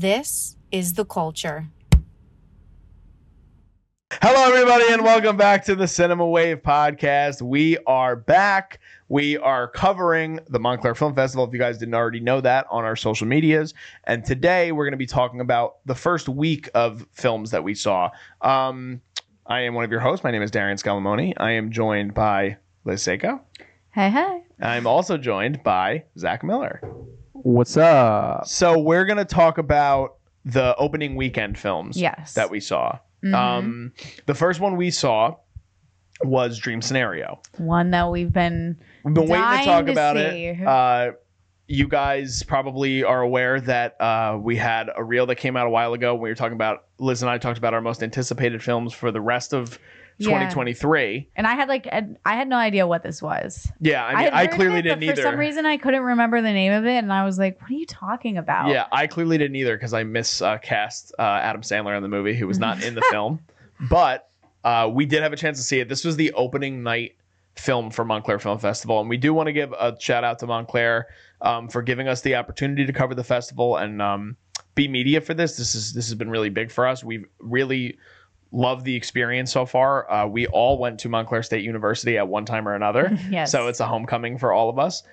This is The Culture. Hello, everybody, and welcome back to the Cinema Wave Podcast. We are back. We are covering the Montclair Film Festival, if you guys didn't already know that, on our social medias. And today we're going to be talking about the first week of films that we saw. I am one of your hosts. My name is Darian Scalamoni. I am joined by Liz Seiko. Hey, hey. I'm also joined by Zach Miller. What's up? So we're going to talk about the opening weekend films that we saw. Mm-hmm. The first one we saw was Dream Scenario. One that we've been waiting to talk about it. You guys probably are aware that we had a reel that came out a while ago. We were talking about, Liz and I talked about our most anticipated films for the rest of 2023. And I had I had no idea what this was. Yeah, I mean, I clearly didn't either. For some reason, I couldn't remember the name of it, and I was like, "What are you talking about?" Yeah, I clearly didn't either because I miscast Adam Sandler in the movie, who was not in the film. But we did have a chance to see it. This was the opening night film for Montclair Film Festival, and we do want to give a shout out to Montclair for giving us the opportunity to cover the festival and be media for this. This has been really big for us. We've really love the experience so far. We all went to Montclair State University at one time or another. Yes. So it's a homecoming for all of us.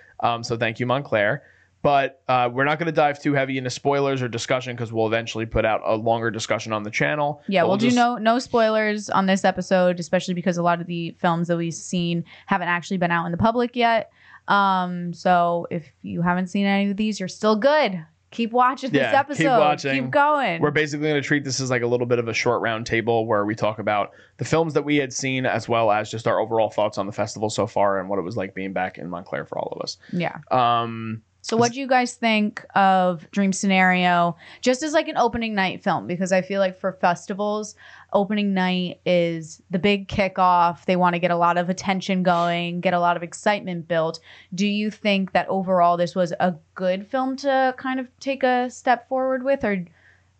So thank you, Montclair. But we're not going to dive too heavy into spoilers or discussion because we'll eventually put out a longer discussion on the channel. Yeah, we'll do no spoilers on this episode, especially because a lot of the films that we've seen haven't actually been out in the public yet. So if you haven't seen any of these, you're still good. Keep watching this episode. Keep watching. Keep going. We're basically going to treat this as like a little bit of a short round table where we talk about the films that we had seen as well as just our overall thoughts on the festival so far and what it was like being back in Montclair for all of us. Yeah. So what do you guys think of Dream Scenario just as like an opening night film? Because I feel like for festivals, opening night is the big kickoff. They want to get a lot of attention going, get a lot of excitement built. Do you think that overall this was a good film to kind of take a step forward with? Or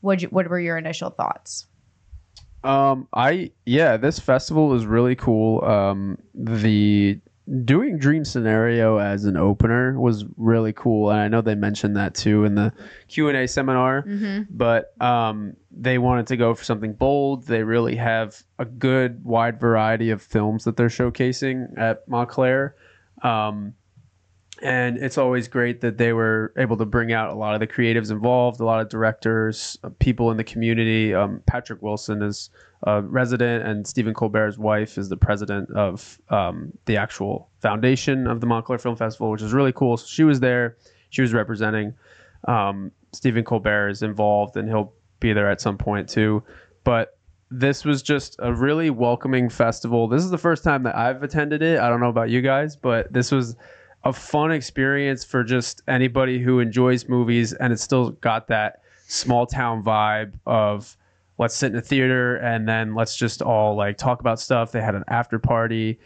what were your initial thoughts? This festival is really cool. Doing Dream Scenario as an opener was really cool, and I know they mentioned that too in the Q&A seminar, but they wanted to go for something bold. They really have a good wide variety of films that they're showcasing at Montclair, and it's always great that they were able to bring out a lot of the creatives involved, a lot of directors, people in the community. Patrick Wilson is a resident, and Stephen Colbert's wife is the president of the actual foundation of the Montclair Film Festival, which is really cool. So she was there. She was representing. Stephen Colbert is involved, and he'll be there at some point too. But this was just a really welcoming festival. This is the first time that I've attended it. I don't know about you guys, but this was a fun experience for just anybody who enjoys movies, and it still got that small town vibe of let's sit in a theater and then let's just all like talk about stuff. They had an after party.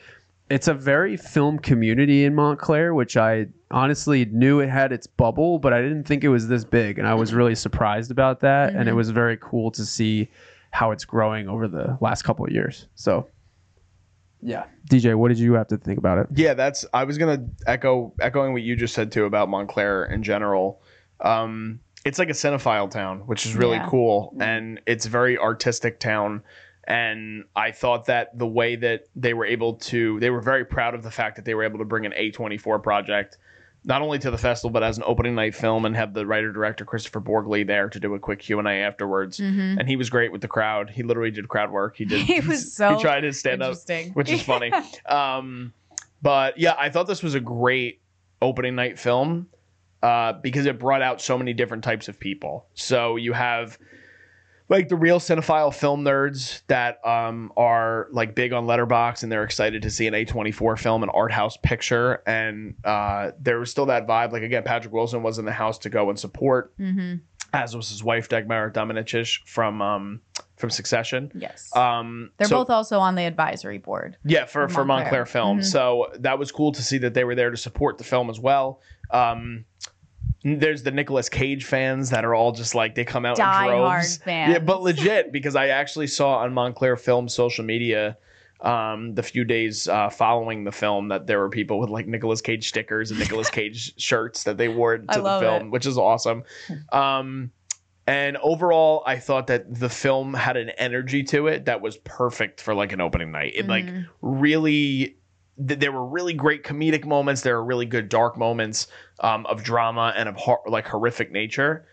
It's a very film community in Montclair, which I honestly knew it had its bubble, but I didn't think it was this big. And I was really surprised about that. Mm-hmm. And it was very cool to see how it's growing over the last couple of years. So yeah. DJ, what did you have to think about it? Yeah, I was going to echoing what you just said too about Montclair in general. It's like a cinephile town, which is really cool. And it's a very artistic town. And I thought that the way that they were able to, they were very proud of the fact that they were able to bring an A24 project, not only to the festival, but as an opening night film, and have the writer director, Kristoffer Borgli, there to do a quick Q&A afterwards. Mm-hmm. And he was great with the crowd. He literally did crowd work. He tried his stand up, which is funny. But yeah, I thought this was a great opening night film. Because it brought out so many different types of people. So you have like the real cinephile film nerds that are like big on Letterboxd and they're excited to see an A24 film, an art house picture. And there was still that vibe. Like again, Patrick Wilson was in the house to go and support, as was his wife, Dagmara Domińczyk from Succession. Yes. They're both also on the advisory board. Yeah, for Montclair Film. Mm-hmm. So that was cool to see that they were there to support the film as well. There's the Nicolas Cage fans that are all just like, they come out in droves. Die hard fans. Yeah, but legit, because I actually saw on Montclair Film social media the few days following the film that there were people with like Nicolas Cage stickers and Nicolas Cage shirts that they wore to the film, which is awesome. And overall, I thought that the film had an energy to it that was perfect for like an opening night. It like really, there were really great comedic moments. There were really good dark moments of drama and of like horrific nature.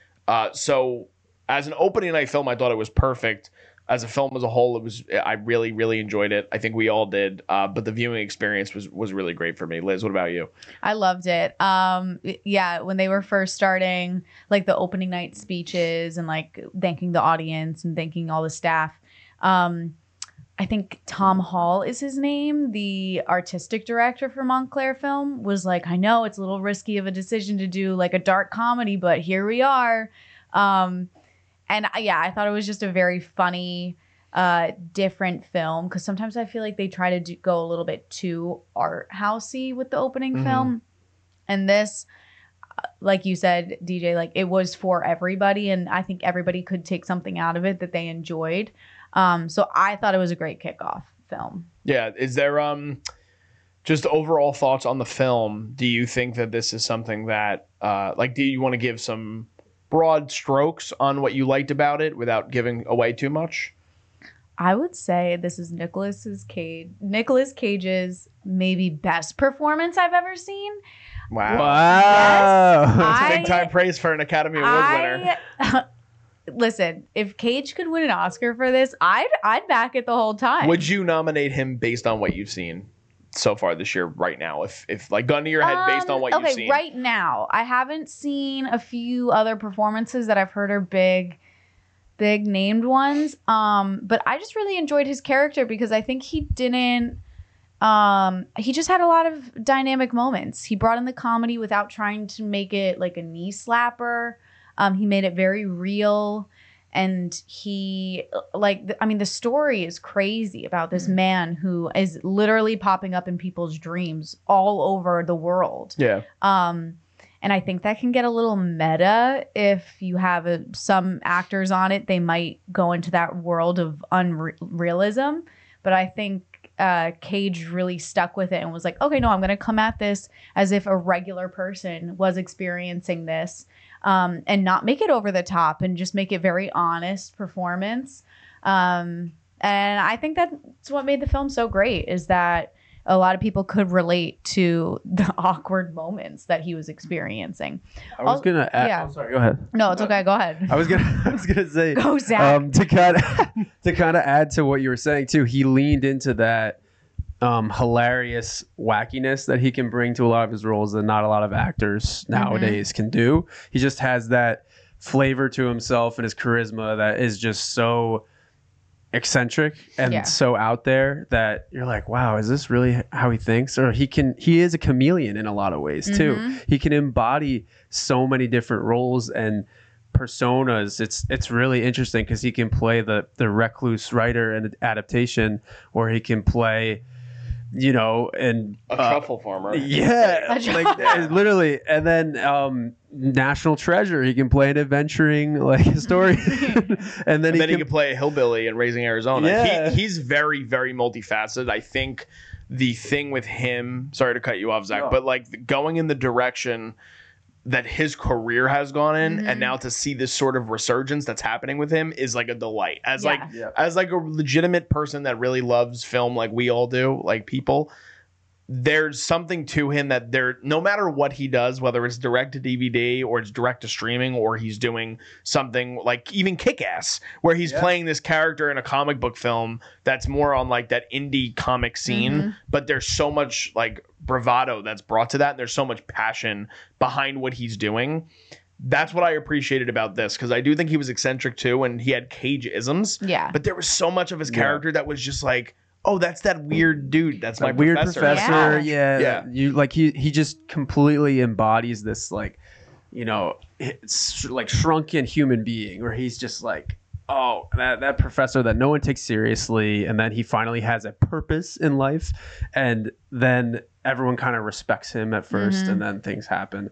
So as an opening night film, I thought it was perfect. As a film as a whole, it was, I really, really enjoyed it. I think we all did. But the viewing experience was really great for me. Liz, what about you? I loved it. Yeah, when they were first starting, like the opening night speeches and like thanking the audience and thanking all the staff. I think Tom Hall is his name, the artistic director for Montclair Film, was like, I know it's a little risky of a decision to do like a dark comedy, but here we are. And yeah, I thought it was just a very funny, different film. Because sometimes I feel like they try to go a little bit too art housey with the opening film. And this, like you said, DJ, like it was for everybody. And I think everybody could take something out of it that they enjoyed. So I thought it was a great kickoff film. Yeah. Is there just overall thoughts on the film? Do you think that this is something that like, do you want to give some broad strokes on what you liked about it without giving away too much? I would say this is Nicolas Cage's maybe best performance I've ever seen. Wow. Yes, big time praise for an Academy Award winner. Listen, if Cage could win an Oscar for this, I'd back it the whole time. Would you nominate him based on what you've seen so far this year right now, if like gun to your head based on what you've seen? Okay, right now. I haven't seen a few other performances that I've heard are big named ones. But I just really enjoyed his character because I think he didn't he just had a lot of dynamic moments. He brought in the comedy without trying to make it like a knee slapper. He made it very real. And he, like, I mean, the story is crazy about this man who is literally popping up in people's dreams all over the world. Yeah. And I think that can get a little meta if you have some actors on it. They might go into that world of unrealism. But I think Cage really stuck with it and was like, okay, no, I'm going to come at this as if a regular person was experiencing this. And not make it over the top and just make it very honest performance. And I think that's what made the film so great, is that a lot of people could relate to the awkward moments that he was experiencing. I was going to add, I'm sorry, go ahead. No, it's okay. Go ahead. I was going to say, go Zach. To kind of add to what you were saying too, he leaned into that hilarious wackiness that he can bring to a lot of his roles that not a lot of actors nowadays can do. He just has that flavor to himself and his charisma that is just so eccentric and so out there that you're like, wow, is this really how he thinks? Or he is a chameleon in a lot of ways too. He can embody so many different roles and personas. It's really interesting because he can play the recluse writer in adaptation, or he can play, you know, and a truffle farmer. Yeah, like literally. And then National Treasure, he can play an adventuring like historian, and then he can play a hillbilly in Raising Arizona. Yeah. He's very, very multifaceted. I think the thing with him, sorry to cut you off, Zach, but like going in the direction that his career has gone in, and now to see this sort of resurgence that's happening with him is like a delight. As as like a legitimate person that really loves film, like we all do, like people, there's something to him that no matter what he does, whether it's direct to DVD or it's direct to streaming, or he's doing something like even Kick-Ass, where he's playing this character in a comic book film that's more on like that indie comic scene, but there's so much like bravado that's brought to that, and there's so much passion behind what he's doing. That's what I appreciated about this, because I do think he was eccentric too, and he had Cage-isms, but there was so much of his character that was just like, oh, that's that weird dude, that's my weird professor. You like he just completely embodies this, like, you know, it's like shrunken human being where he's just like, oh, that professor that no one takes seriously, and then he finally has a purpose in life, and then everyone kind of respects him at first, and then things happen.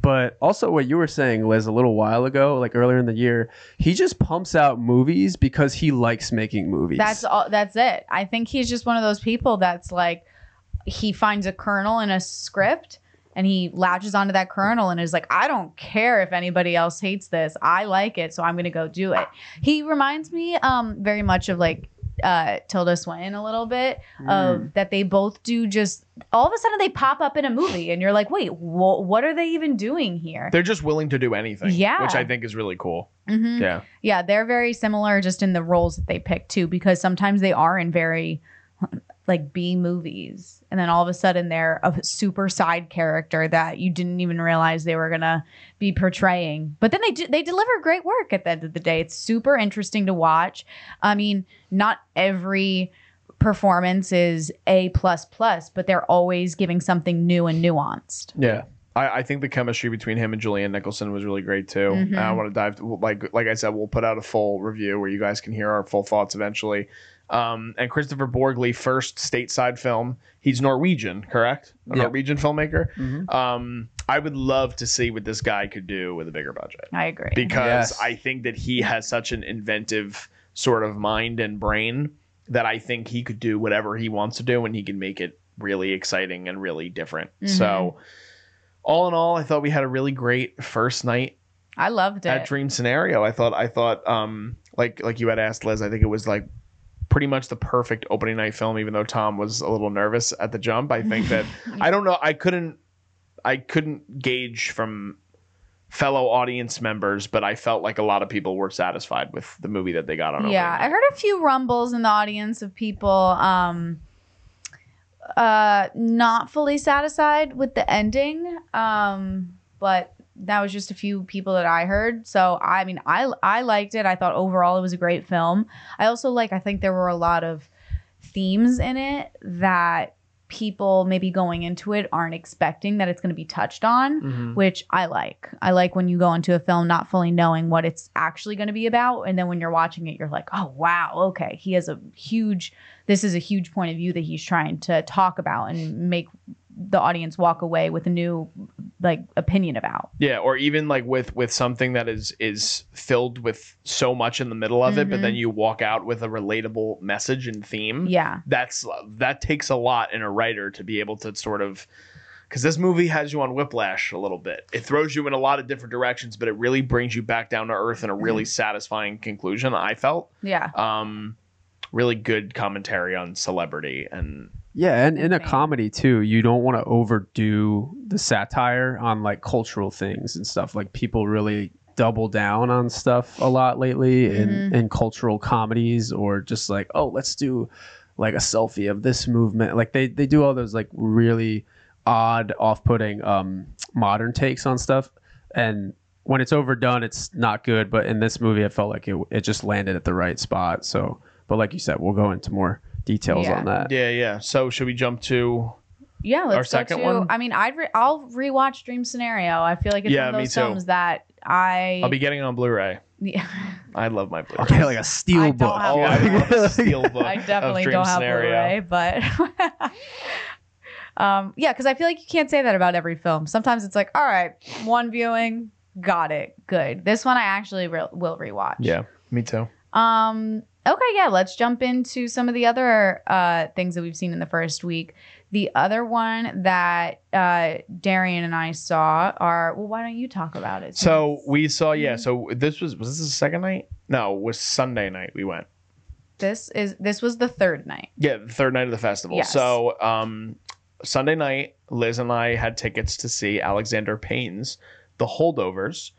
But also what you were saying, Liz, a little while ago, like earlier in the year, he just pumps out movies because he likes making movies. That's all. That's it. I think he's just one of those people that's like, he finds a kernel in a script And he latches onto that kernel and is like, I don't care if anybody else hates this. I like it, so I'm going to go do it. He reminds me very much of like Tilda Swinton a little bit, of that they both do just all of a sudden they pop up in a movie and you're like, wait, what are they even doing here? They're just willing to do anything, which I think is really cool. Yeah, they're very similar just in the roles that they pick too, because sometimes they are in very like B movies and then all of a sudden they're a super side character that you didn't even realize they were gonna be portraying, but then they deliver great work at the end of the day. It's super interesting to watch. I mean, not every performance is A++, but they're always giving something new and nuanced. I think the chemistry between him and Julianne Nicholson was really great too. I want to dive like I said, we'll put out a full review where you guys can hear our full thoughts eventually. And Kristoffer Borgli, first stateside film. He's Norwegian, correct? A Norwegian filmmaker. I would love to see what this guy could do with a bigger budget. I agree. Because I think that he has such an inventive sort of mind and brain that I think he could do whatever he wants to do and he can make it really exciting and really different. So all in all, I thought we had a really great first night. I loved it. At Dream Scenario. I thought like you had asked, Liz, I think it was like pretty much the perfect opening night film, even though Tom was a little nervous at the jump. I think that I don't know, I couldn't gauge from fellow audience members, but I felt like a lot of people were satisfied with the movie that they got on. I heard a few rumbles in the audience of people not fully satisfied with the ending, but that was just a few people that I heard. So, I mean, I liked it. I thought overall it was a great film. I also I think there were a lot of themes in it that people maybe going into it aren't expecting that it's going to be touched on, which I like. I like when you go into a film not fully knowing what it's actually going to be about. And then when you're watching it, you're like, oh, wow, okay. He has this is a huge point of view that he's trying to talk about and make the audience walk away with a new opinion about. Or even with something that is filled with so much in the middle of it, but then you walk out with a relatable message and theme. That takes a lot in a writer to be able to sort of, because this movie has you on whiplash a little bit. It throws you in a lot of different directions, but it really brings you back down to earth in a really satisfying conclusion, I felt. Really good commentary on celebrity and and in a comedy too, you don't want to overdo the satire on cultural things and stuff. People really double down on stuff a lot lately in cultural comedies, or just let's do a selfie of this movement. They do all those really odd, off-putting modern takes on stuff, and when it's overdone, it's not good. But in this movie, I felt like it just landed at the right spot. So, but like you said, we'll go into more details on that. So should we jump to our second one? I mean, I'll rewatch Dream Scenario. I feel like it's one of those films that I'll be getting on Blu-ray. I love my Blu-ray. Okay, like a steel book. A steel book. I definitely don't have Blu-ray, but because I feel like you can't say that about every film. Sometimes it's all right, one viewing, got it, good. This one I actually will rewatch. Yeah, me too. Okay, yeah, let's jump into some of the other things that we've seen in the first week. The other one that Darian and I saw why don't you talk about it? So we saw, so this was this the second night? No, it was Sunday night we went. This was the third night. Yeah, the third night of the festival. Yes. So Sunday night, Liz and I had tickets to see Alexander Payne's The Holdovers,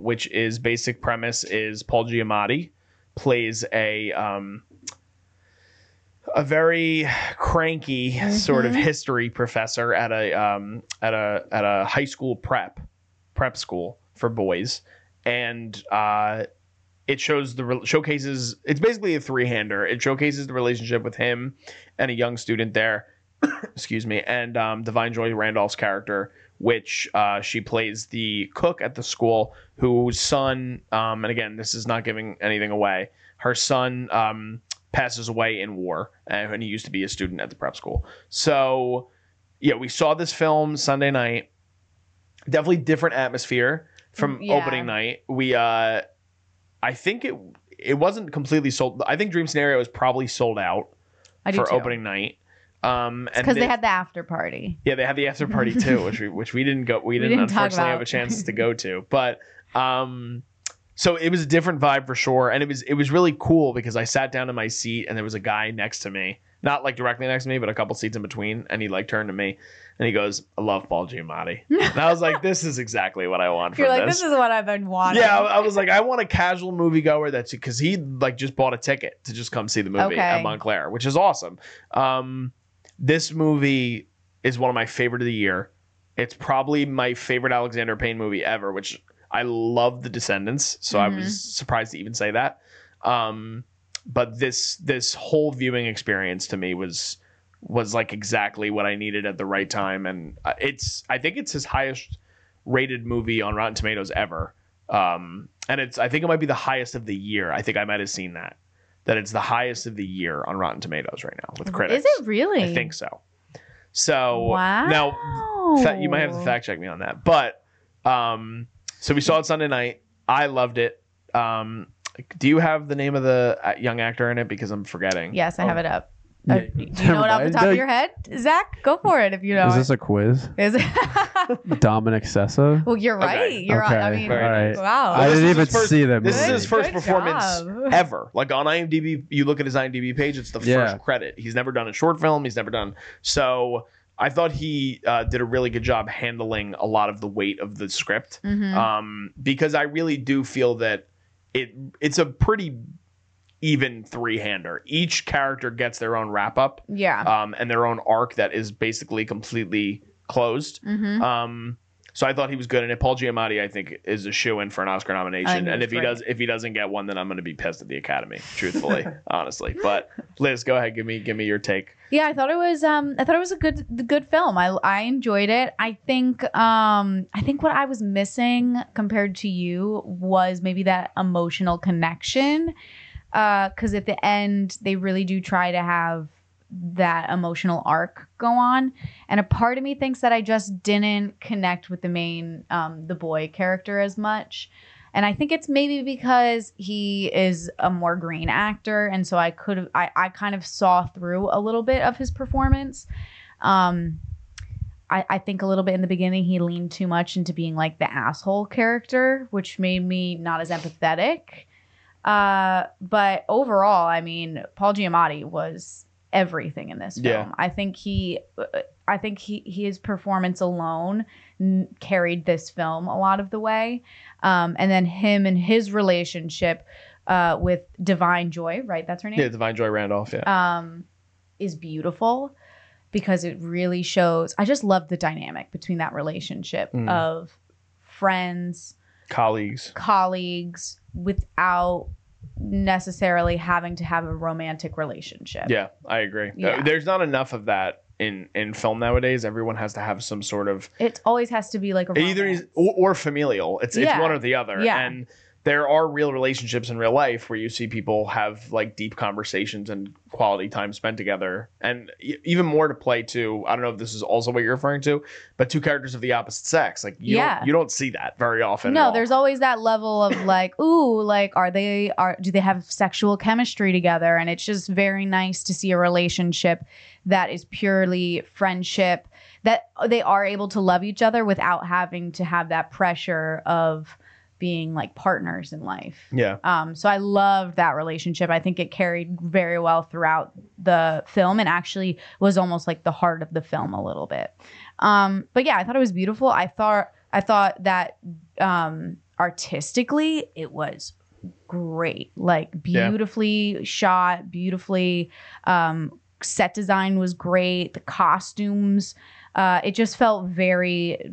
which is basic premise is Paul Giamatti plays a very cranky sort of history professor at a high school prep school for boys, and it showcases it's basically a three-hander. It showcases the relationship with him and a young student there, excuse me, and Divine Joy Randolph's character, which she plays the cook at the school, whose son, and again, this is not giving anything away, her son passes away in war, and he used to be a student at the prep school. So, yeah, we saw this film Sunday night. Definitely different atmosphere from opening night. We, I think it wasn't completely sold. I think Dream Scenario is probably sold out for opening night. And because they had the after party. Yeah, they had the after party too, which we didn't go. We didn't unfortunately have a chance to go to, but so it was a different vibe for sure, and it was really cool because I sat down in my seat and there was a guy next to me, not like directly next to me, but a couple seats in between, and he like turned to me and he goes, "I love Paul Giamatti," and I was like, "This is exactly what I want." You're from like, "This is what I've been wanting." Yeah, I was like, "I want a casual moviegoer that's," because he like just bought a ticket to just come see the movie at Montclair, which is awesome. This movie is one of my favorite of the year. It's probably my favorite Alexander Payne movie ever, which I love The Descendants, so I was surprised to even say that. But this whole viewing experience to me was like exactly what I needed at the right time, and I think it's his highest rated movie on Rotten Tomatoes ever, and I think it might be the highest of the year. I think I might have seen that. That it's the highest of the year on Rotten Tomatoes right now with critics. Is it really? I think so. So wow. Now you might have to fact check me on that. But so we saw it Sunday night. I loved it. Do you have the name of the young actor in it? Because I'm forgetting. Yes, I have it up. Yeah. Do you know it off the top of your head? Zach, go for it if you know. Is this a quiz? Is it? Dominic Sessa? Well, you're right. Okay. You're okay. On. I mean, right. Wow. I didn't even see that. This is his first performance ever. Like on IMDb, you look at his IMDb page, it's the first credit. He's never done a short film. He's never done. So I thought he did a really good job handling a lot of the weight of the script, because I really do feel that it's a pretty even three-hander. Each character gets their own wrap-up, and their own arc that is basically completely closed. So I thought he was good in it. Paul Giamatti, I think, is a shoe-in for an Oscar nomination, and if he doesn't get one, then I'm going to be pissed at the Academy, truthfully, honestly. But Liz, go ahead, give me your take. Yeah, I thought it was a good film. I enjoyed it. I think what I was missing compared to you was maybe that emotional connection. Because at the end, they really do try to have that emotional arc go on. And a part of me thinks that I just didn't connect with the main, the boy character as much. And I think it's maybe because he is a more green actor. And so I kind of saw through a little bit of his performance. I think a little bit in the beginning, he leaned too much into being like the asshole character, which made me not as empathetic. But overall, I mean, Paul Giamatti was everything in this film. Yeah. I think his performance alone carried this film a lot of the way. And then him and his relationship with Divine Joy, right? That's her name? Yeah, Divine Joy Randolph, yeah. Is beautiful because it really shows. I just love the dynamic between that relationship of friends, colleagues, without necessarily having to have a romantic relationship. Yeah, I agree. Yeah. There's not enough of that in film nowadays. Everyone has to have some sort of. It always has to be like a romance. Either or familial. It's one or the other. Yeah. And there are real relationships in real life where you see people have like deep conversations and quality time spent together. And even more to play to, I don't know if this is also what you're referring to, but two characters of the opposite sex. Like you don't see that very often. No, there's always that level of like, ooh, like do they have sexual chemistry together? And it's just very nice to see a relationship that is purely friendship, that they are able to love each other without having to have that pressure of being like partners in life. Yeah. So I loved that relationship. I think it carried very well throughout the film and actually was almost like the heart of the film a little bit. But yeah, I thought it was beautiful. I thought that artistically it was great. Like beautifully shot, beautifully set design was great. The costumes, it just felt very.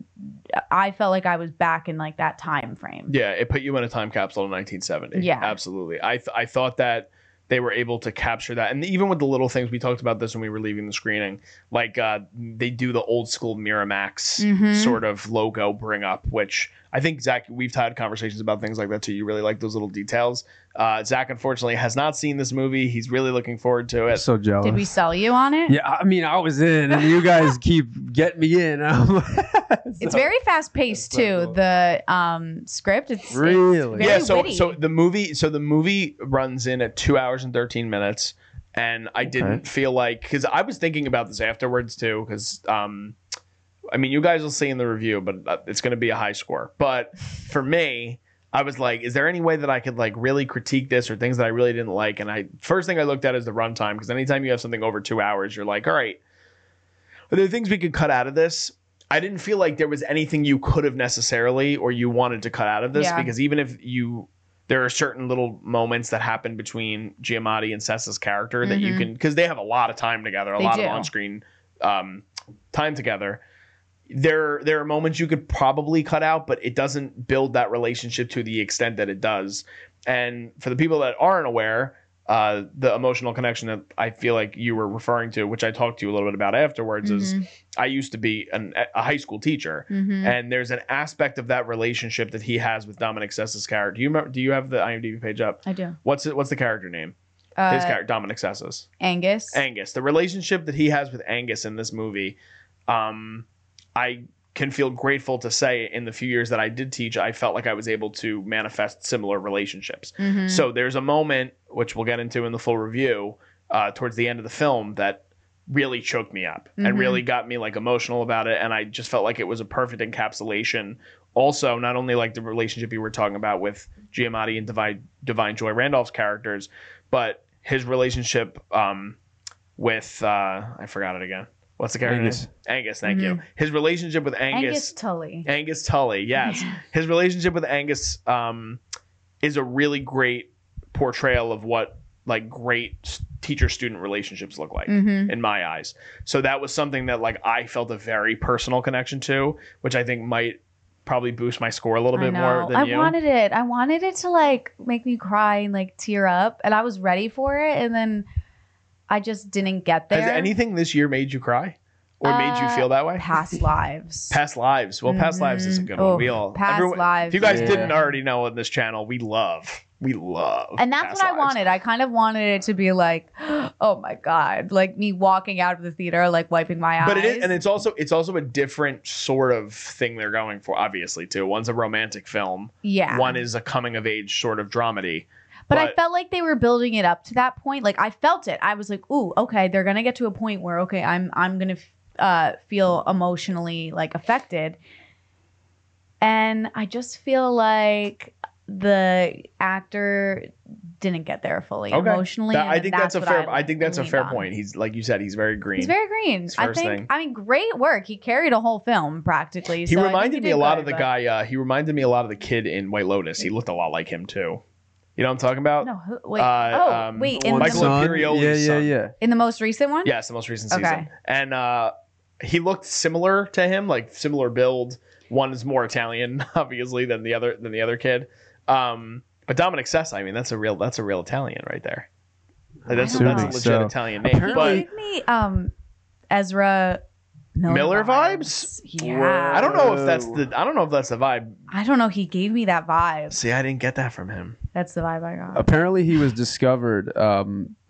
I felt like I was back in like that time frame. Yeah, it put you in a time capsule in 1970. Yeah, absolutely. I thought that they were able to capture that, and even with the little things we talked about this when we were leaving the screening, like they do the old school Miramax sort of logo bring up, which I think Zach, we've had conversations about things like that too. You really like those little details. Zach, unfortunately, has not seen this movie. He's really looking forward to it. I'm so jealous. Did we sell you on it? Yeah, I mean, I was in, and you guys keep getting me in. It's very fast paced too. Cool. The script, it's really it's very witty. So the movie runs in at 2 hours and 13 minutes. And I didn't feel like, because I was thinking about this afterwards too, because I mean, you guys will see in the review, but it's going to be a high score. But for me, I was like, is there any way that I could like really critique this or things that I really didn't like? And I first thing I looked at is the runtime, because anytime you have something over 2 hours, you're like, all right, are there things we could cut out of this? I didn't feel like there was anything you could have necessarily or you wanted to cut out of this, because even if you, there are certain little moments that happen between Giamatti and Sessa's character that you can, because they have a lot of time together, a lot of on-screen time together. There are moments you could probably cut out, but it doesn't build that relationship to the extent that it does. And for the people that aren't aware, the emotional connection that I feel like you were referring to, which I talked to you a little bit about afterwards, is I used to be a high school teacher, and there's an aspect of that relationship that he has with Dominic Sessa's character. Do you remember, do you have the IMDb page up? I do. What's the character name? His character, Dominic Sessa's. Angus. The relationship that he has with Angus in this movie, I can feel grateful to say in the few years that I did teach, I felt like I was able to manifest similar relationships. So there's a moment, which we'll get into in the full review, towards the end of the film that really choked me up and really got me like emotional about it. And I just felt like it was a perfect encapsulation. Also, not only like the relationship you were talking about with Giamatti and Divine Joy Randolph's characters, but his relationship with, I forgot it again. What's the character name? Angus, thank you. His relationship with Angus Tully, yes. His relationship with Angus is a really great portrayal of what like great teacher-student relationships look like in my eyes. So that was something that like I felt a very personal connection to, which I think might probably boost my score a little bit more than you. I wanted it to like make me cry and like tear up, and I was ready for it, and then I just didn't get there. Has anything this year made you cry or made you feel that way? Past Lives. Past Lives. Well, Past Lives is a good one. We all Past Lives. If you guys didn't already know on this channel, we love. And that's what I wanted. I kind of wanted it to be like, oh my God, like me walking out of the theater, like wiping my eyes. But it is, and it's also a different sort of thing they're going for, obviously, too. One's a romantic film. Yeah. One is a coming of age sort of dramedy. But I felt like they were building it up to that point. Like I felt it. I was like, "Ooh, okay, they're gonna get to a point where okay, I'm gonna feel emotionally like affected," and I just feel like the actor didn't get there fully emotionally. I think that's a fair point. He's like you said, he's very green. He's very green. I mean, great work. He carried a whole film practically. He reminded me a lot of the guy. He reminded me a lot of the kid in White Lotus. He looked a lot like him too. You know what I'm talking about? No, Michael Imperioli's son. Yeah. In the most recent one? Yes, the most recent season. And he looked similar to him, like similar build. One is more Italian, obviously, than the other kid. But Dominic Sessa, I mean, that's a real Italian right there. Like, that's a legit Italian name. Apparently, but he gave me Ezra Miller vibes? Yeah. I don't know if that's the vibe. I don't know. He gave me that vibe. See, I didn't get that from him. That's the vibe I got. Apparently, he was discovered in a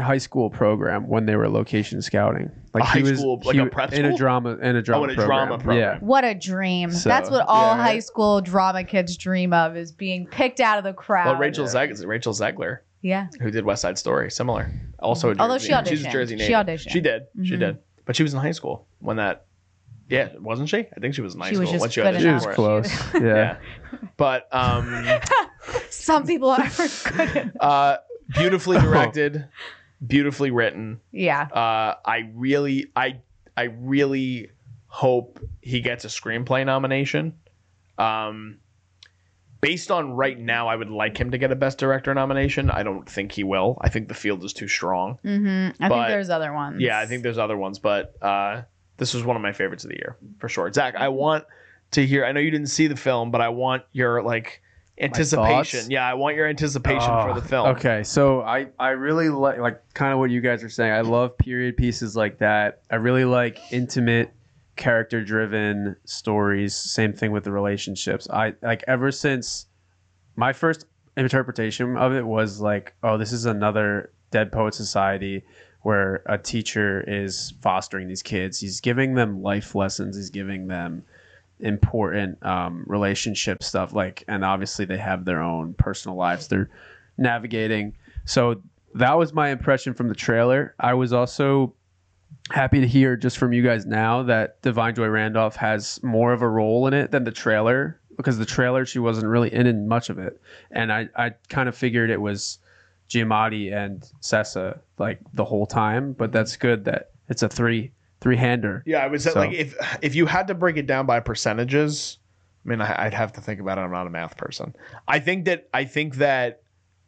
high school program when they were location scouting. Like a drama program. What a dream! So, that's what all high school drama kids dream of, is being picked out of the crowd. Well, Rachel Zegler. Yeah. Who did West Side Story? Similar. Also, although she auditioned. She's a Jersey native. She did. But she was in high school when that, wasn't she? I think she was in high school. She was close. But some people are good. Beautifully directed, beautifully written. Yeah. I really hope he gets a screenplay nomination. Based on right now, I would like him to get a Best Director nomination. I don't think he will. I think the field is too strong. I think there's other ones. Yeah, I think there's other ones. But this was one of my favorites of the year, for sure. Zach, I want to hear... I know you didn't see the film, but I want your anticipation. Yeah, I want your anticipation for the film. Okay, so I really like kind of what you guys are saying. I love period pieces like that. I really like intimate, character-driven stories. Same thing with the relationships. I like ever since my first interpretation of it was like, oh, this is another Dead Poet Society where a teacher is fostering these kids. He's giving them life lessons. He's giving them important relationship stuff. Like, and obviously they have their own personal lives they're navigating. So that was my impression from the trailer. I was also happy to hear just from you guys now that Divine Joy Randolph has more of a role in it than the trailer, because the trailer she wasn't really in much of it. And I kind of figured it was Giamatti and Sessa like the whole time, but that's good that it's a three-hander. Yeah, I would say, so, like, if you had to break it down by percentages, I mean, I'd have to think about it. I'm not a math person. I think that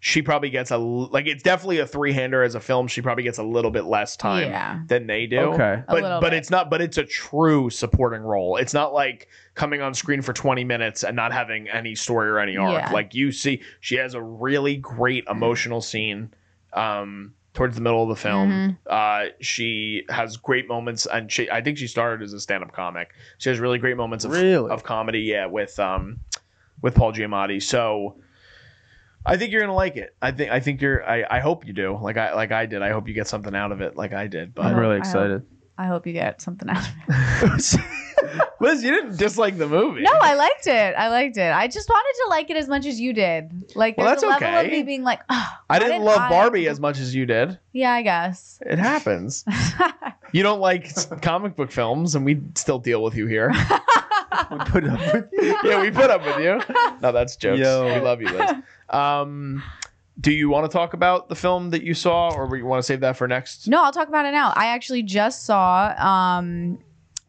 she probably gets it's definitely a three-hander as a film. She probably gets a little bit less time than they do. Okay. But it's not, but it's a true supporting role. It's not like coming on screen for 20 minutes and not having any story or any arc. Yeah. Like, you see, she has a really great emotional scene towards the middle of the film. Mm-hmm. She has great moments, and I think she started as a stand-up comic. She has really great moments of comedy, with Paul Giamatti. So I think you're gonna like it. I hope you do. Like I did. I hope you get something out of it, like I did. But I'm really excited. I hope you get something out of it. Liz, you didn't dislike the movie. No, I liked it. I just wanted to like it as much as you did. Like, well, there's a level of me being like, oh, I didn't love Barbie as much as you did. Yeah, I guess it happens. You don't like comic book films, and we still deal with you here. We put up with you. No, that's jokes. Yo. We love you, Liz. Do you want to talk about the film that you saw, or do you want to save that for next? No, I'll talk about it now. I actually just saw,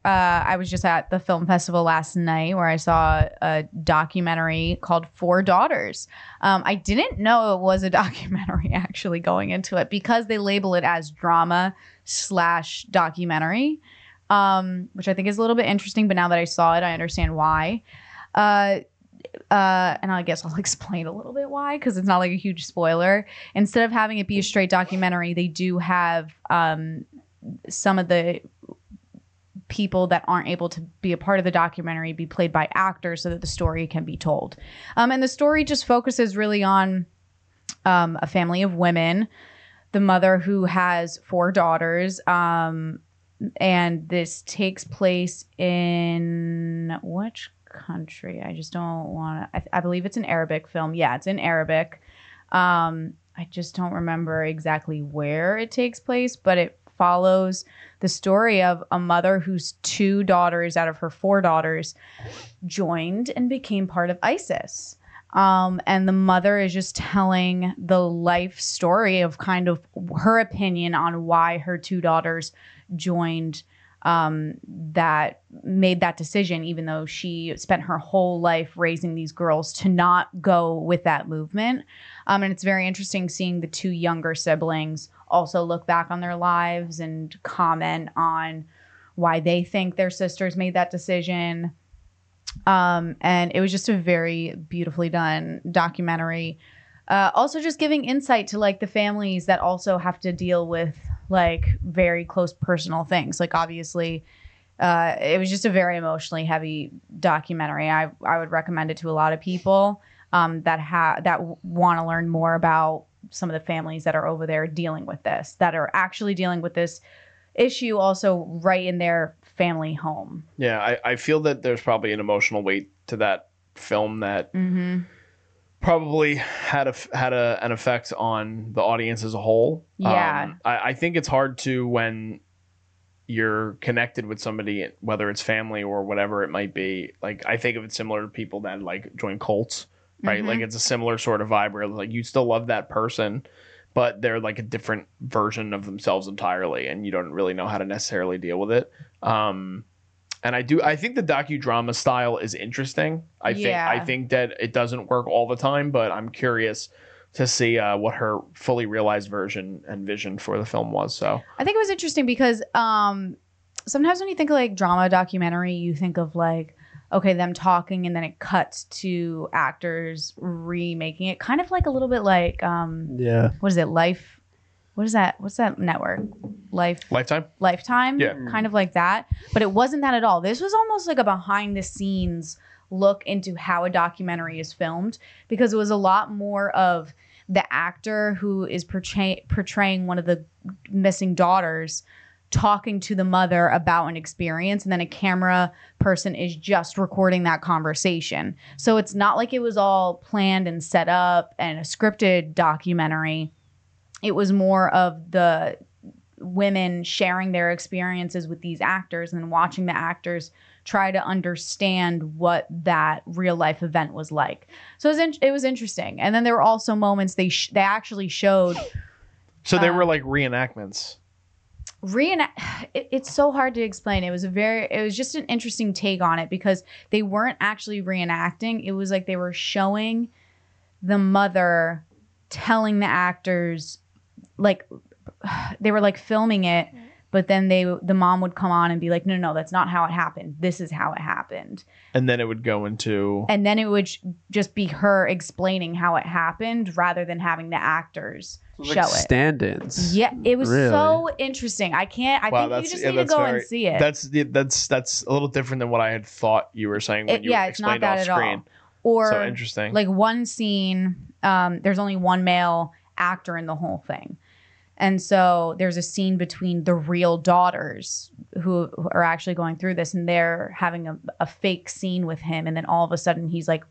I was just at the film festival last night where I saw a documentary called Four Daughters. I didn't know it was a documentary actually going into it, because they label it as drama/documentary, which I think is a little bit interesting. But now that I saw it, I understand why. And I guess I'll explain a little bit why, because it's not like a huge spoiler. Instead of having it be a straight documentary, they do have some of the people that aren't able to be a part of the documentary be played by actors so that the story can be told. And the story just focuses really on a family of women, the mother who has four daughters, and this takes place in which country? I just don't want to. I believe it's an Arabic film. Yeah, it's in Arabic. I just don't remember exactly where it takes place, but it follows the story of a mother whose two daughters out of her four daughters joined and became part of ISIS. And the mother is just telling the life story of kind of her opinion on why her two daughters joined, made that decision, even though she spent her whole life raising these girls to not go with that movement. And it's very interesting seeing the two younger siblings also look back on their lives and comment on why they think their sisters made that decision. And it was just a very beautifully done documentary. Also just giving insight to like the families that also have to deal with like very close personal things. Like, obviously, it was just a very emotionally heavy documentary. I would recommend it to a lot of people that want to learn more about some of the families that are over there dealing with this, that are actually dealing with this issue also right in their family home. Yeah, I feel that there's probably an emotional weight to that film that probably had an effect on the audience as a whole. Yeah, I think it's hard to, when you're connected with somebody, whether it's family or whatever it might be. Like, I think of it similar to people that like join cults, right? Like, it's a similar sort of vibe where like you still love that person, but they're like a different version of themselves entirely, and you don't really know how to necessarily deal with it. And I think the docudrama style is interesting. I think that it doesn't work all the time, but I'm curious to see what her fully realized version and vision for the film was. So I think it was interesting because sometimes when you think of like drama documentary, you think of like, okay, them talking, and then it cuts to actors remaking it, kind of like a little bit like what is it, Life? What is that? What's that network? Lifetime? Lifetime, yeah, kind of like that. But it wasn't that at all. This was almost like a behind the scenes look into how a documentary is filmed, because it was a lot more of the actor who is portraying one of the missing daughters talking to the mother about an experience, and then a camera person is just recording that conversation. So it's not like it was all planned and set up and a scripted documentary. it was more of the women sharing their experiences with these actors and watching the actors try to understand what that real life event was like. So it was interesting. And then there were also moments they actually showed. So they were like reenactments. It's so hard to explain. It was just an interesting take on it because they weren't actually reenacting. It was like they were showing the mother telling the actors, like they were like filming it, but then the mom would come on and be like, no, that's not how it happened. This is how it happened. And then it would go into... And then it would just be her explaining how it happened rather than having the actors show it. Stand-ins. Yeah, it was really so interesting. I think you just need to go and see it. That's a little different than what I had thought you were saying when you explained off screen. Or so interesting. Like one scene, there's only one male actor in the whole thing. And so there's a scene between the real daughters who are actually going through this, and they're having a fake scene with him. And then all of a sudden he's like,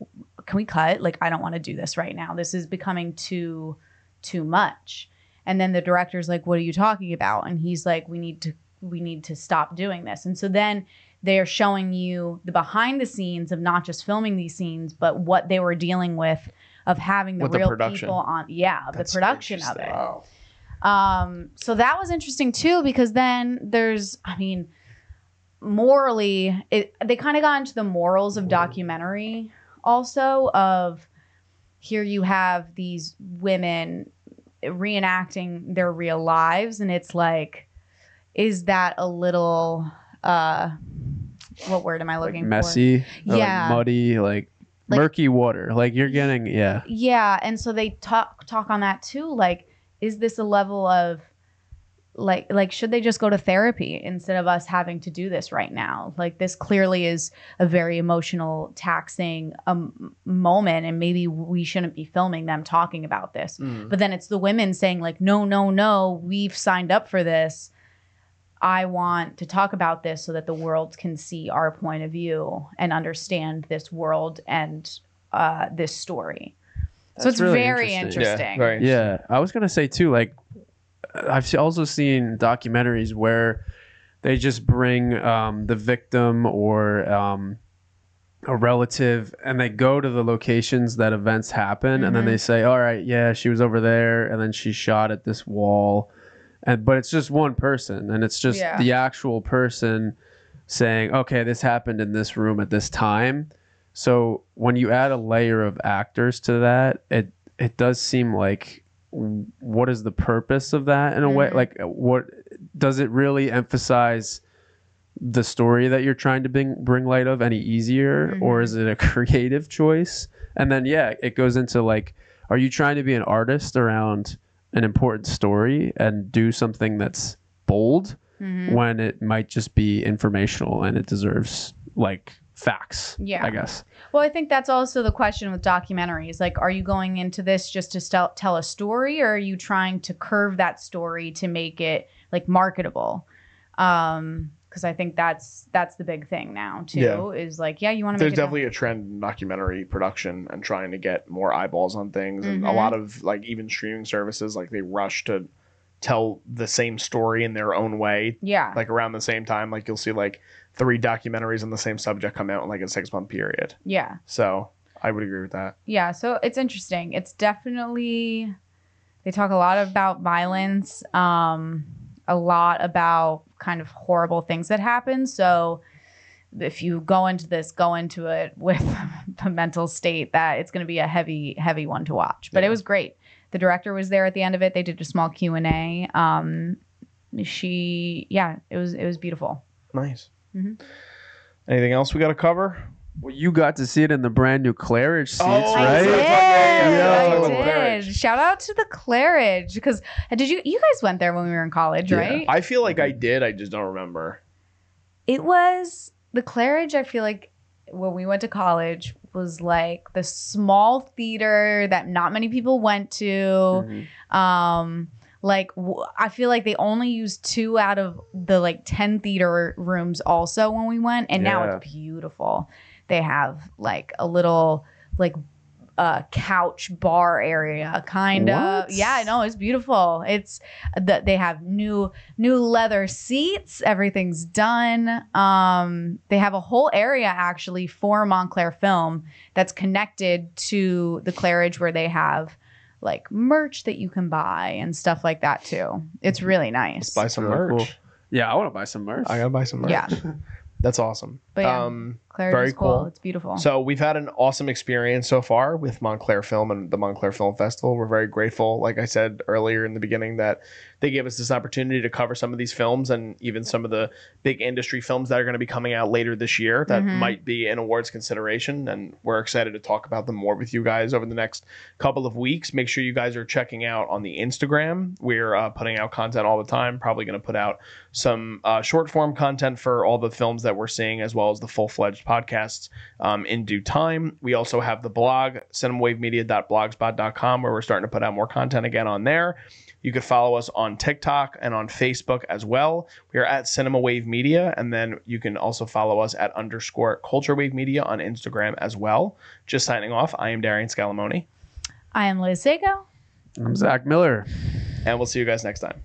can we cut? Like, I don't want to do this right now. This is becoming too much. And then the director's like, what are you talking about? And he's like, we need to stop doing this. And so then they're showing you the behind the scenes of not just filming these scenes, but what they were dealing with of having the real people on. Yeah. The production of it. Wow. So that was interesting too, because then there's, I mean, morally, they kind of got into the morals of documentary also, of here you have these women reenacting their real lives. And it's like, is that a little, what word am I looking for? Messy, yeah. Like muddy, like murky water. Like you're getting, yeah. Yeah. And so they talk on that too. Like, is this a level of like, should they just go to therapy instead of us having to do this right now? Like, this clearly is a very emotional, taxing moment, and maybe we shouldn't be filming them talking about this. Mm. But then it's the women saying like, no, we've signed up for this. I want to talk about this so that the world can see our point of view and understand this world and this story. So it's really very interesting. Yeah, I was gonna say too, like I've also seen documentaries where they just bring the victim or a relative, and they go to the locations that events happen, mm-hmm. and then they say, all right, yeah, she was over there, and then she shot at this wall, but it's just one person, and it's just the actual person saying, okay, this happened in this room at this time. So when you add a layer of actors to that, it does seem like, what is the purpose of that in a way? Like, what does it really emphasize the story that you're trying to bring light of any easier, or is it a creative choice? And then it goes into like, are you trying to be an artist around an important story and do something that's bold when it might just be informational and it deserves like facts, I guess. Well, I think that's also the question with documentaries. Like, are you going into this just to tell a story, or are you trying to curve that story to make it like marketable? Because I think that's the big thing now too, is like, you want to make it. There's definitely a trend in documentary production and trying to get more eyeballs on things. And a lot of like even streaming services, like they rush to tell the same story in their own way. Yeah. Like around the same time, like you'll see like 3 documentaries on the same subject come out in like a 6-month period. Yeah. So I would agree with that. Yeah. So it's interesting. It's definitely, they talk a lot about violence, a lot about kind of horrible things that happen. So if you go into this, go into it with the mental state that it's going to be a heavy, heavy one to watch. But it was great. The director was there at the end of it. They did a small Q&A. It was beautiful. Nice. Mm-hmm. Anything else we got to cover? Well, you got to see it in the brand new Claridge seats, right? I did. Shout out to the Claridge, because did you guys went there when we were in college, right? I feel like I did. I just don't remember. It was the Claridge. I feel like when we went to college was like the small theater that not many people went to. I feel like they only used 2 out of the like 10 theater rooms also when we went, and now it's beautiful. They have like a little like couch bar area kind of. Yeah, I know, it's beautiful. It's that they have new leather seats. Everything's done. They have a whole area actually for Montclair Film that's connected to the Claridge where they have like merch that you can buy and stuff like that too. It's really nice. Let's buy some merch. Cool. Yeah, I want to buy some merch. I gotta buy some merch. Yeah. That's awesome. But yeah, Claridge very is cool. It's beautiful. So we've had an awesome experience so far with Montclair Film and the Montclair Film Festival. We're very grateful, like I said earlier in the beginning, that they gave us this opportunity to cover some of these films and even some of the big industry films that are going to be coming out later this year that might be an awards consideration. And we're excited to talk about them more with you guys over the next couple of weeks. Make sure you guys are checking out on the Instagram. We're putting out content all the time. Probably going to put out some short form content for all the films that we're seeing, as well as the full-fledged podcasts in due time. We also have the blog, cinemawavemedia.blogspot.com, where we're starting to put out more content again on there. You could follow us on TikTok and on Facebook as well. We are at Cinema Wave Media, and then you can also follow us at _Culture Wave Media on Instagram as well. Just signing off, I am Darian Scalamoni. I am Liz Seiko. I'm Zach Miller. And we'll see you guys next time.